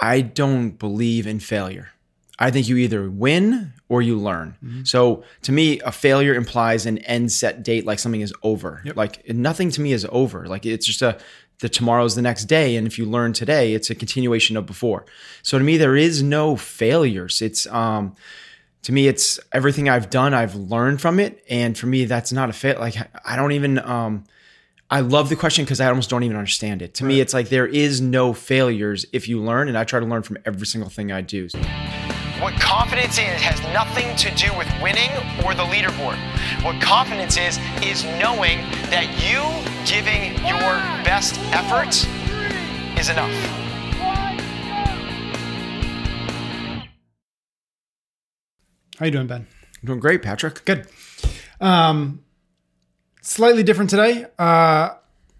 I don't believe in failure. I think you either win or you learn. Mm-hmm. So to me, a failure implies an end set date, like something is over. Yep. Like nothing to me is over. Like it's just the tomorrow's the next day. And if you learn today, it's a continuation of before. So to me, there is no failures. It's, to me, it's everything I've done, I've learned from it. And for me, that's not a fail. Like I don't even, I love the question because I almost don't even understand it. To me, it's like there is no failures if you learn. And I try to learn from every single thing I do. What confidence is has nothing to do with winning or the leaderboard. What confidence is knowing that you giving your best effort is enough. How you doing, Ben? I'm doing great, Patrick. Good. Slightly different today.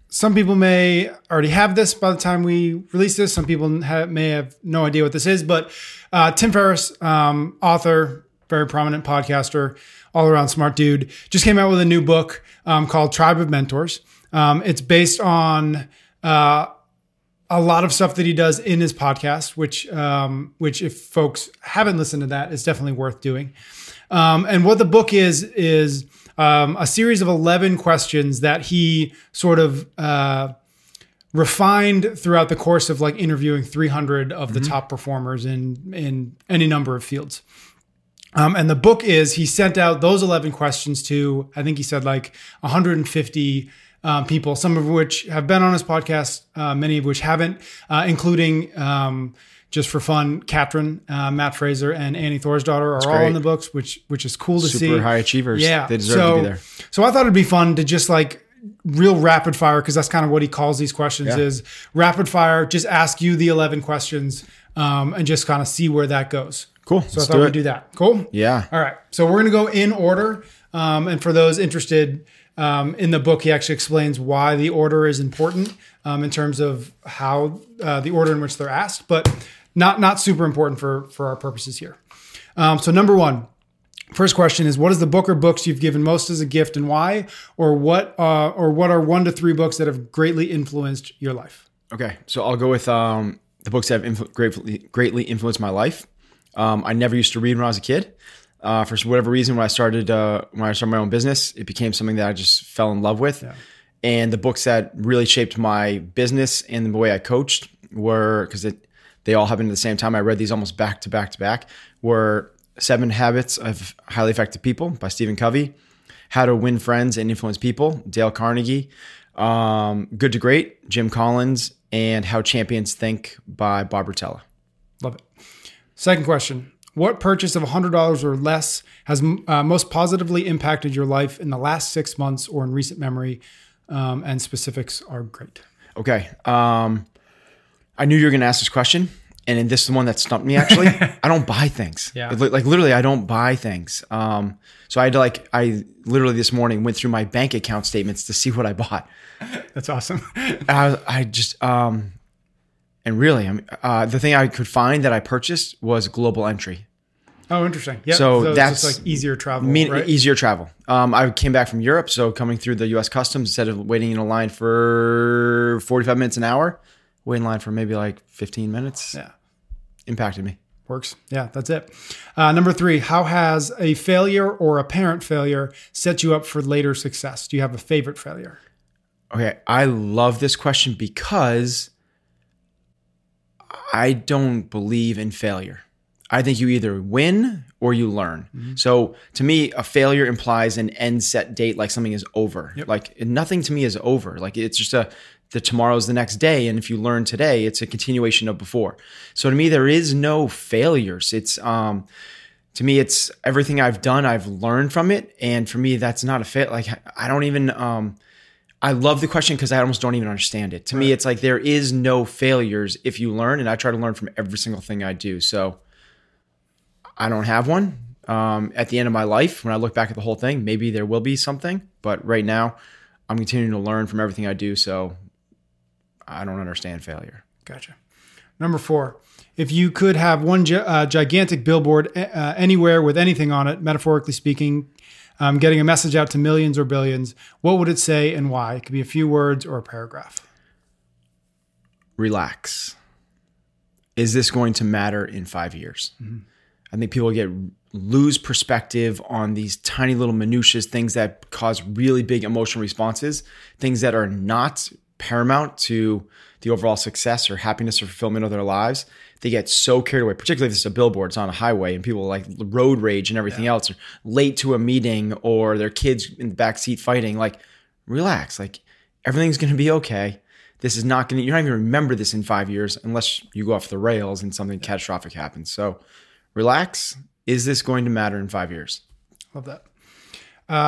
Some people may already have this by the time we release this. Some people may have no idea what this is, but Tim Ferriss, author, very prominent podcaster, all around smart dude, just came out with a new book called Tribe of Mentors. It's based on a lot of stuff that he does in his podcast, which if folks haven't listened to that, is definitely worth doing. And what the book is a series of 11 questions that he sort of refined throughout the course of like interviewing 300 of the top performers in any number of fields. And the book is, he sent out those 11 questions to, I think he said like 150 people, some of which have been on his podcast, many of which haven't, including just for fun, Katrin, Matt Fraser, and Annie Thorsdottir are all in the books, which is cool to see. Super high achievers. Yeah. They deserve to be there. So I thought it'd be fun to just like real rapid fire, because that's kind of what he calls these questions is rapid fire, just ask you the 11 questions and just kind of see where that goes. Cool. So I thought we'd do that. Cool? Yeah. All right. So we're going to go in order. And for those interested in the book, he actually explains why the order is important in terms of how the order in which they're asked. But Not super important for our purposes here. So number one, first question is, what is the book or books you've given most as a gift and why? Or what are 1 to 3 books that have greatly influenced your life? Okay, so I'll go with the books that have greatly influenced my life. I never used to read when I was a kid. For whatever reason, when I started my own business, it became something that I just fell in love with. Yeah. And the books that really shaped my business and the way I coached were, because they all happened at the same time. I read these almost back to back, were 7 Habits of Highly Effective People by Stephen Covey, How to Win Friends and Influence People, Dale Carnegie, Good to Great, Jim Collins, and How Champions Think by Bob Rotella. Love it. Second question. What purchase of $100 or less has most positively impacted your life in the last 6 months or in recent memory? And specifics are great. Okay. I knew you were going to ask this question, and this is the one that stumped me, actually. I don't buy things. Yeah. Like, literally, I don't buy things. So I had to, I literally this morning went through my bank account statements to see what I bought. That's awesome. I the thing I could find that I purchased was Global Entry. Oh, interesting. Yeah. So that's just like easier travel, right? Easier travel. I came back from Europe, so coming through the U.S. customs, instead of waiting in a line for 45 minutes an hour, wait in line for maybe like 15 minutes. Yeah. Impacted me. Works. Yeah, that's it. Number 3, how has a failure or apparent failure set you up for later success? Do you have a favorite failure? Okay. I love this question because I don't believe in failure. I think you either win or you learn. Mm-hmm. So to me, a failure implies an end set date, like something is over. Yep. Like nothing to me is over. Like it's just the tomorrow's the next day. And if you learn today, it's a continuation of before. So to me, there is no failures. It's, to me, it's everything I've done, I've learned from it. And for me, that's not a fail. Like I don't even, I love the question because I almost don't even understand it. To me, it's like, there is no failures if you learn. And I try to learn from every single thing I do. So I don't have one. At the end of my life, when I look back at the whole thing, maybe there will be something, but right now I'm continuing to learn from everything I do. So I don't understand failure. Gotcha. Number 4, if you could have one gigantic billboard anywhere with anything on it, metaphorically speaking, getting a message out to millions or billions, what would it say and why? It could be a few words or a paragraph. Relax. is this going to matter in 5 years? Mm-hmm. I think people lose perspective on these tiny little minutiae, things that cause really big emotional responses, things that are not paramount to the overall success or happiness or fulfillment of their lives. They get so carried away, particularly if this is a billboard, it's on a highway, and people like road rage and everything else, or late to a meeting, or their kids in the backseat fighting. Like, relax. Like, everything's going to be okay. This is not going to, you're not even going to remember this in 5 years unless you go off the rails and something catastrophic happens. So relax. Is this going to matter in 5 years? Love that.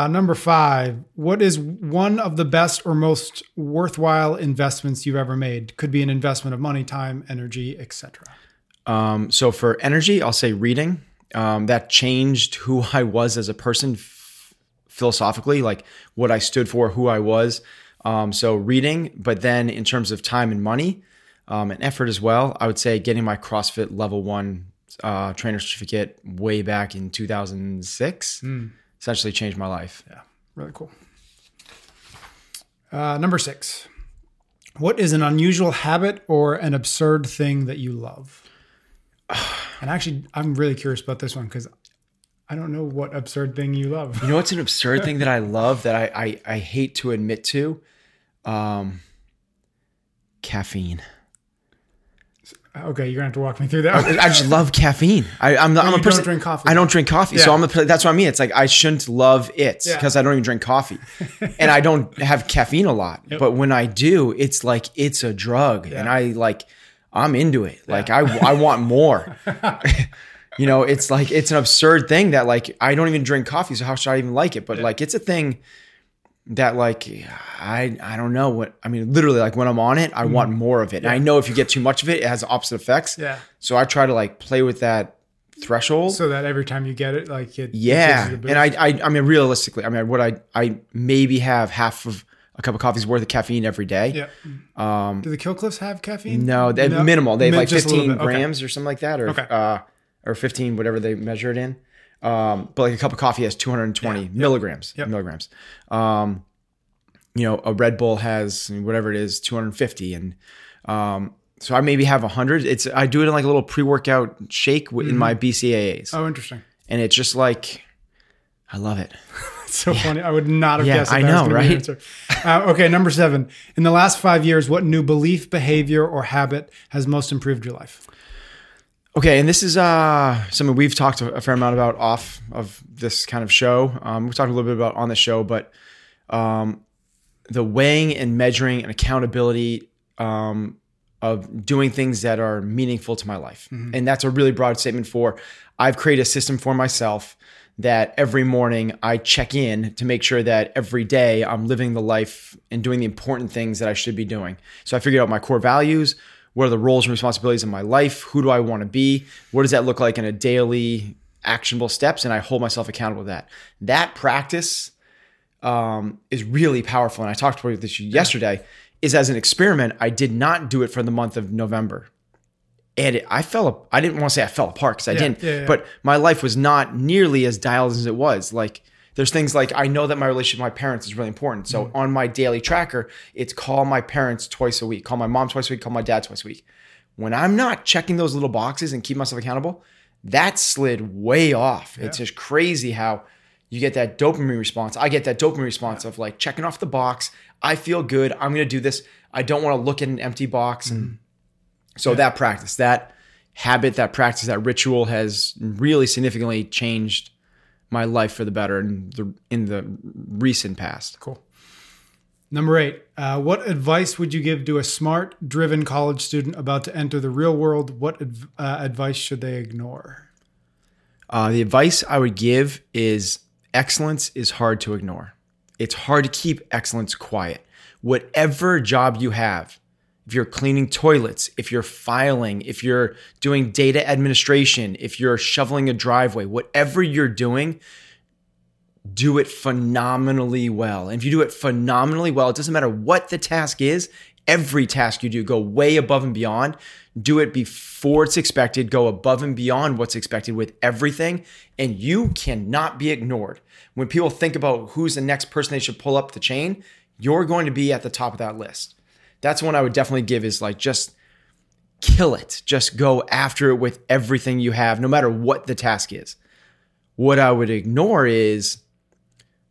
Number 5, what is one of the best or most worthwhile investments you've ever made? Could be an investment of money, time, energy, etc. So for energy, I'll say reading. That changed who I was as a person philosophically, like what I stood for, who I was. So reading, but then in terms of time and money, and effort as well, I would say getting my CrossFit level 1 trainer certificate way back in 2006 essentially changed my life. Yeah, really cool. Number 6, what is an unusual habit or an absurd thing that you love? And actually, I'm really curious about this one because I don't know what absurd thing you love. You know what's an absurd thing that I love that I hate to admit to? Caffeine. Okay, you're gonna have to walk me through that. I just love caffeine. I'm a person. Don't drink coffee. I don't drink coffee, so that's what I mean. It's like I shouldn't love it because I don't even drink coffee, and I don't have caffeine a lot. Yep. But when I do, it's like it's a drug, and I'm into it. Yeah. Like I want more. You know, it's like it's an absurd thing that like I don't even drink coffee, so how should I even like it? But like it's a thing that like I don't know what I mean. Literally, like when I'm on it, I want more of it. Yeah. And I know if you get too much of it, it has opposite effects. Yeah. So I try to like play with that threshold so that every time you get it, like it gives you the boost. And I mean, realistically, I mean, what I maybe have half of a cup of coffee's worth of caffeine every day. Yeah. Do the Killcliffs have caffeine? No, they have minimal. They have like 15 grams or something like that, or 15, whatever they measure it in. But like a cup of coffee has 220 milligrams. Yep. Milligrams. You know, a Red Bull has whatever it is, 250, and so I maybe have 100. I do it in like a little pre-workout shake in my BCAAs. Oh, interesting. And it's just like I love it. It's so funny. I would not have guessed. I know, right? Okay, number 7. In the last 5 years, what new belief, behavior, or habit has most improved your life? Okay, and this is something we've talked a fair amount about off of this kind of show. We've talked a little bit about on the show, but the weighing and measuring and accountability of doing things that are meaningful to my life. Mm-hmm. And that's a really broad statement for I've created a system for myself that every morning I check in to make sure that every day I'm living the life and doing the important things that I should be doing. So I figured out my core values. What are the roles and responsibilities in my life? Who do I want to be? What does that look like in a daily actionable steps? And I hold myself accountable to that. That practice is really powerful. And I talked about this yesterday, is as an experiment, I did not do it for the month of November. And I didn't want to say I fell apart because I didn't, but my life was not nearly as dialed as it was. Like there's things like I know that my relationship with my parents is really important. So on my daily tracker, it's call my parents twice a week, call my mom twice a week, call my dad twice a week. When I'm not checking those little boxes and keep myself accountable, that slid way off. Yeah. It's just crazy how you get that dopamine response. I get that dopamine response of like checking off the box. I feel good. I'm going to do this. I don't want to look at an empty box. And so that practice, that habit, that practice, that ritual has really significantly changed my life for the better in the recent past. Cool. Number 8, what advice would you give to a smart, driven college student about to enter the real world? What advice should they ignore? The advice I would give is excellence is hard to ignore. It's hard to keep excellence quiet. Whatever job you have, if you're cleaning toilets, if you're filing, if you're doing data administration, if you're shoveling a driveway, whatever you're doing, do it phenomenally well. And if you do it phenomenally well, it doesn't matter what the task is, every task you do, go way above and beyond. Do it before it's expected, go above and beyond what's expected with everything, and you cannot be ignored. When people think about who's the next person they should pull up the chain, you're going to be at the top of that list. That's one I would definitely give is like just kill it. Just go after it with everything you have, no matter what the task is. What I would ignore is,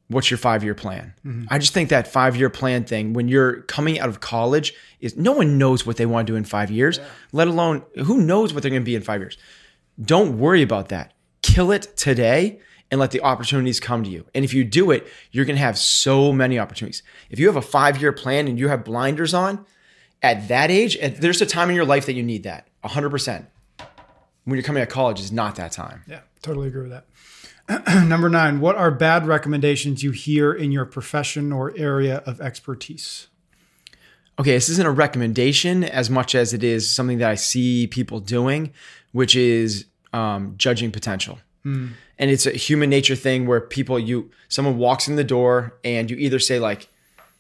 what's your 5-year plan? Mm-hmm. I just think that 5-year plan thing, when you're coming out of college, is no one knows what they want to do in 5 years, yeah. let alone who knows what they're going to be in 5 years. Don't worry about that. Kill it today and let the opportunities come to you. And if you do it, you're going to have so many opportunities. If you have a 5-year plan and you have blinders on at that age, and there's a time in your life that you need that 100%. When you're coming out of college is not that time. Yeah, totally agree with that. Number 9, what are bad recommendations you hear in your profession or area of expertise? Okay, this isn't a recommendation as much as it is something that I see people doing, which is judging potential. Mm. And it's a human nature thing where someone walks in the door and you either say like,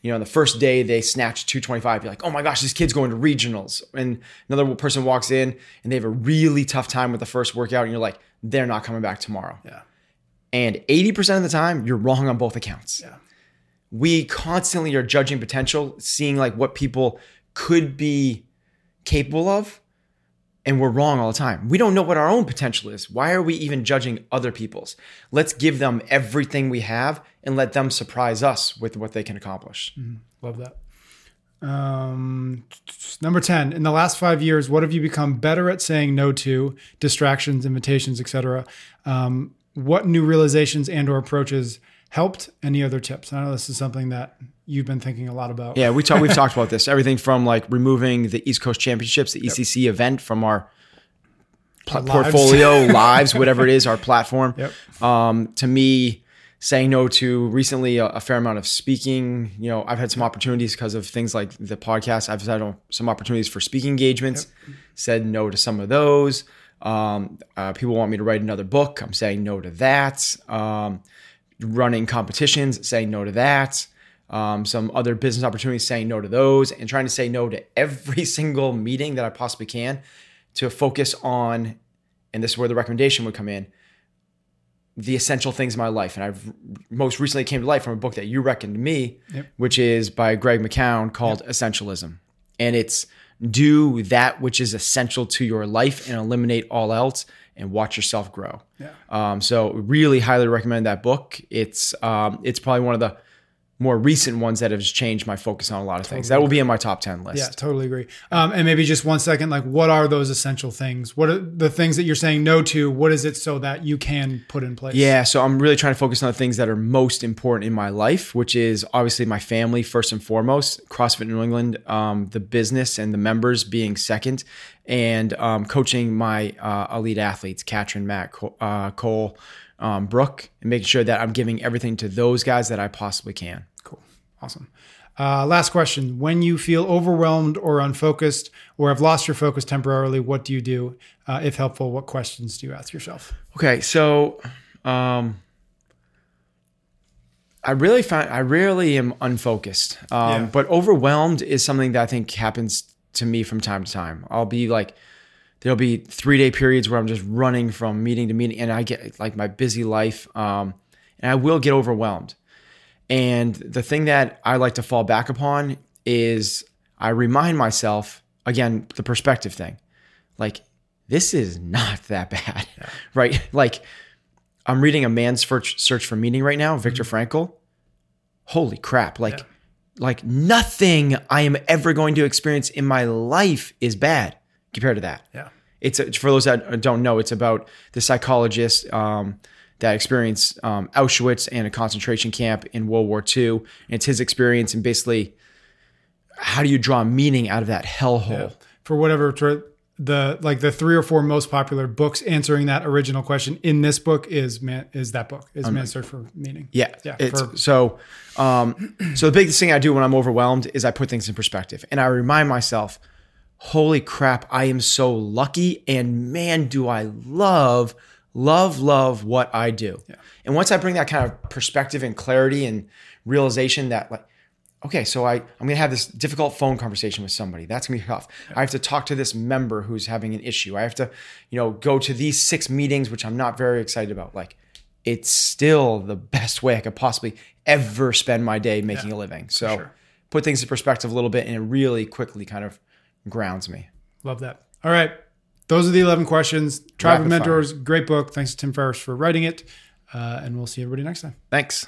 you know, the first day they snatch 225, you're like, oh my gosh, this kid's going to regionals. And another person walks in and they have a really tough time with the first workout and you're like, they're not coming back tomorrow. Yeah. And 80% of the time, you're wrong on both accounts. Yeah. We constantly are judging potential, seeing like what people could be capable of, and we're wrong all the time. We don't know what our own potential is. Why are we even judging other people's? Let's give them everything we have and let them surprise us with what they can accomplish. Mm-hmm. Love that. Number 10, in the last 5 years, what have you become better at saying no to? Distractions, invitations, et cetera. What new realizations and or approaches helped? Any other tips? I know this is something that you've been thinking a lot about. Yeah, we've talked about this. Everything from like removing the East Coast Championships, the ECC yep. event from our portfolio, lives, whatever it is, our platform. Yep. To me, saying no to recently a fair amount of speaking. You know, I've had some opportunities because of things like the podcast. I've had some opportunities for speaking engagements, yep. said no to some of those. People want me to write another book. I'm saying no to that. Running competitions, saying no to that. Some other business opportunities, saying no to those, and trying to say no to every single meeting that I possibly can to focus on, and this is where the recommendation would come in, the essential things in my life. And I've most recently came to life from a book that you recommended to me, yep. which is by Greg McKeown called yep. Essentialism. And it's do that which is essential to your life and eliminate all else and watch yourself grow. Yeah. So really highly recommend that book. It's probably one of the more recent ones that has changed my focus on a lot of totally things. That will be in my top 10 list. Yeah, totally agree. And maybe just 1 second, like what are those essential things? What are the things that you're saying no to? What is it so that you can put in place? Yeah, so I'm really trying to focus on the things that are most important in my life, which is obviously my family first and foremost, CrossFit New England, the business and the members being second, and coaching my elite athletes, Katrin, Matt, Cole, Brooke, and making sure that I'm giving everything to those guys that I possibly can. Cool. Awesome. Last question. When you feel overwhelmed or unfocused or have lost your focus temporarily, what do you do? If helpful, what questions do you ask yourself? Okay. So, I really am unfocused, but overwhelmed is something that I think happens to me from time to time. I'll be like, there'll be 3-day periods where I'm just running from meeting to meeting and I get like my busy life and I will get overwhelmed. And the thing that I like to fall back upon is I remind myself, again, the perspective thing, like this is not that bad, yeah. right? Like I'm reading A Man's Search for Meaning right now, Viktor mm-hmm. Frankl. Holy crap. Like, yeah. like nothing I am ever going to experience in my life is bad compared to that. Yeah. It's for those that don't know, it's about the psychologist that experienced Auschwitz and a concentration camp in World War II. And it's his experience and basically how do you draw meaning out of that hellhole? Yeah. For whatever, the 3 or 4 most popular books answering that original question in this book is Man's Search for Meaning. Yeah. yeah So the biggest thing I do when I'm overwhelmed is I put things in perspective and I remind myself, holy crap, I am so lucky and man, do I love what I do. Yeah. And once I bring that kind of perspective and clarity and realization that like, okay, so I'm going to have this difficult phone conversation with somebody. That's going to be tough. Yeah. I have to talk to this member who's having an issue. I have to, go to these 6 meetings, which I'm not very excited about. Like it's still the best way I could possibly ever spend my day making a living. So put things in perspective a little bit and it really quickly kind of grounds me. Love that. All right. Those are the 11 questions. Tribe of Mentors, great book. Thanks to Tim Ferriss for writing it. And we'll see everybody next time. Thanks.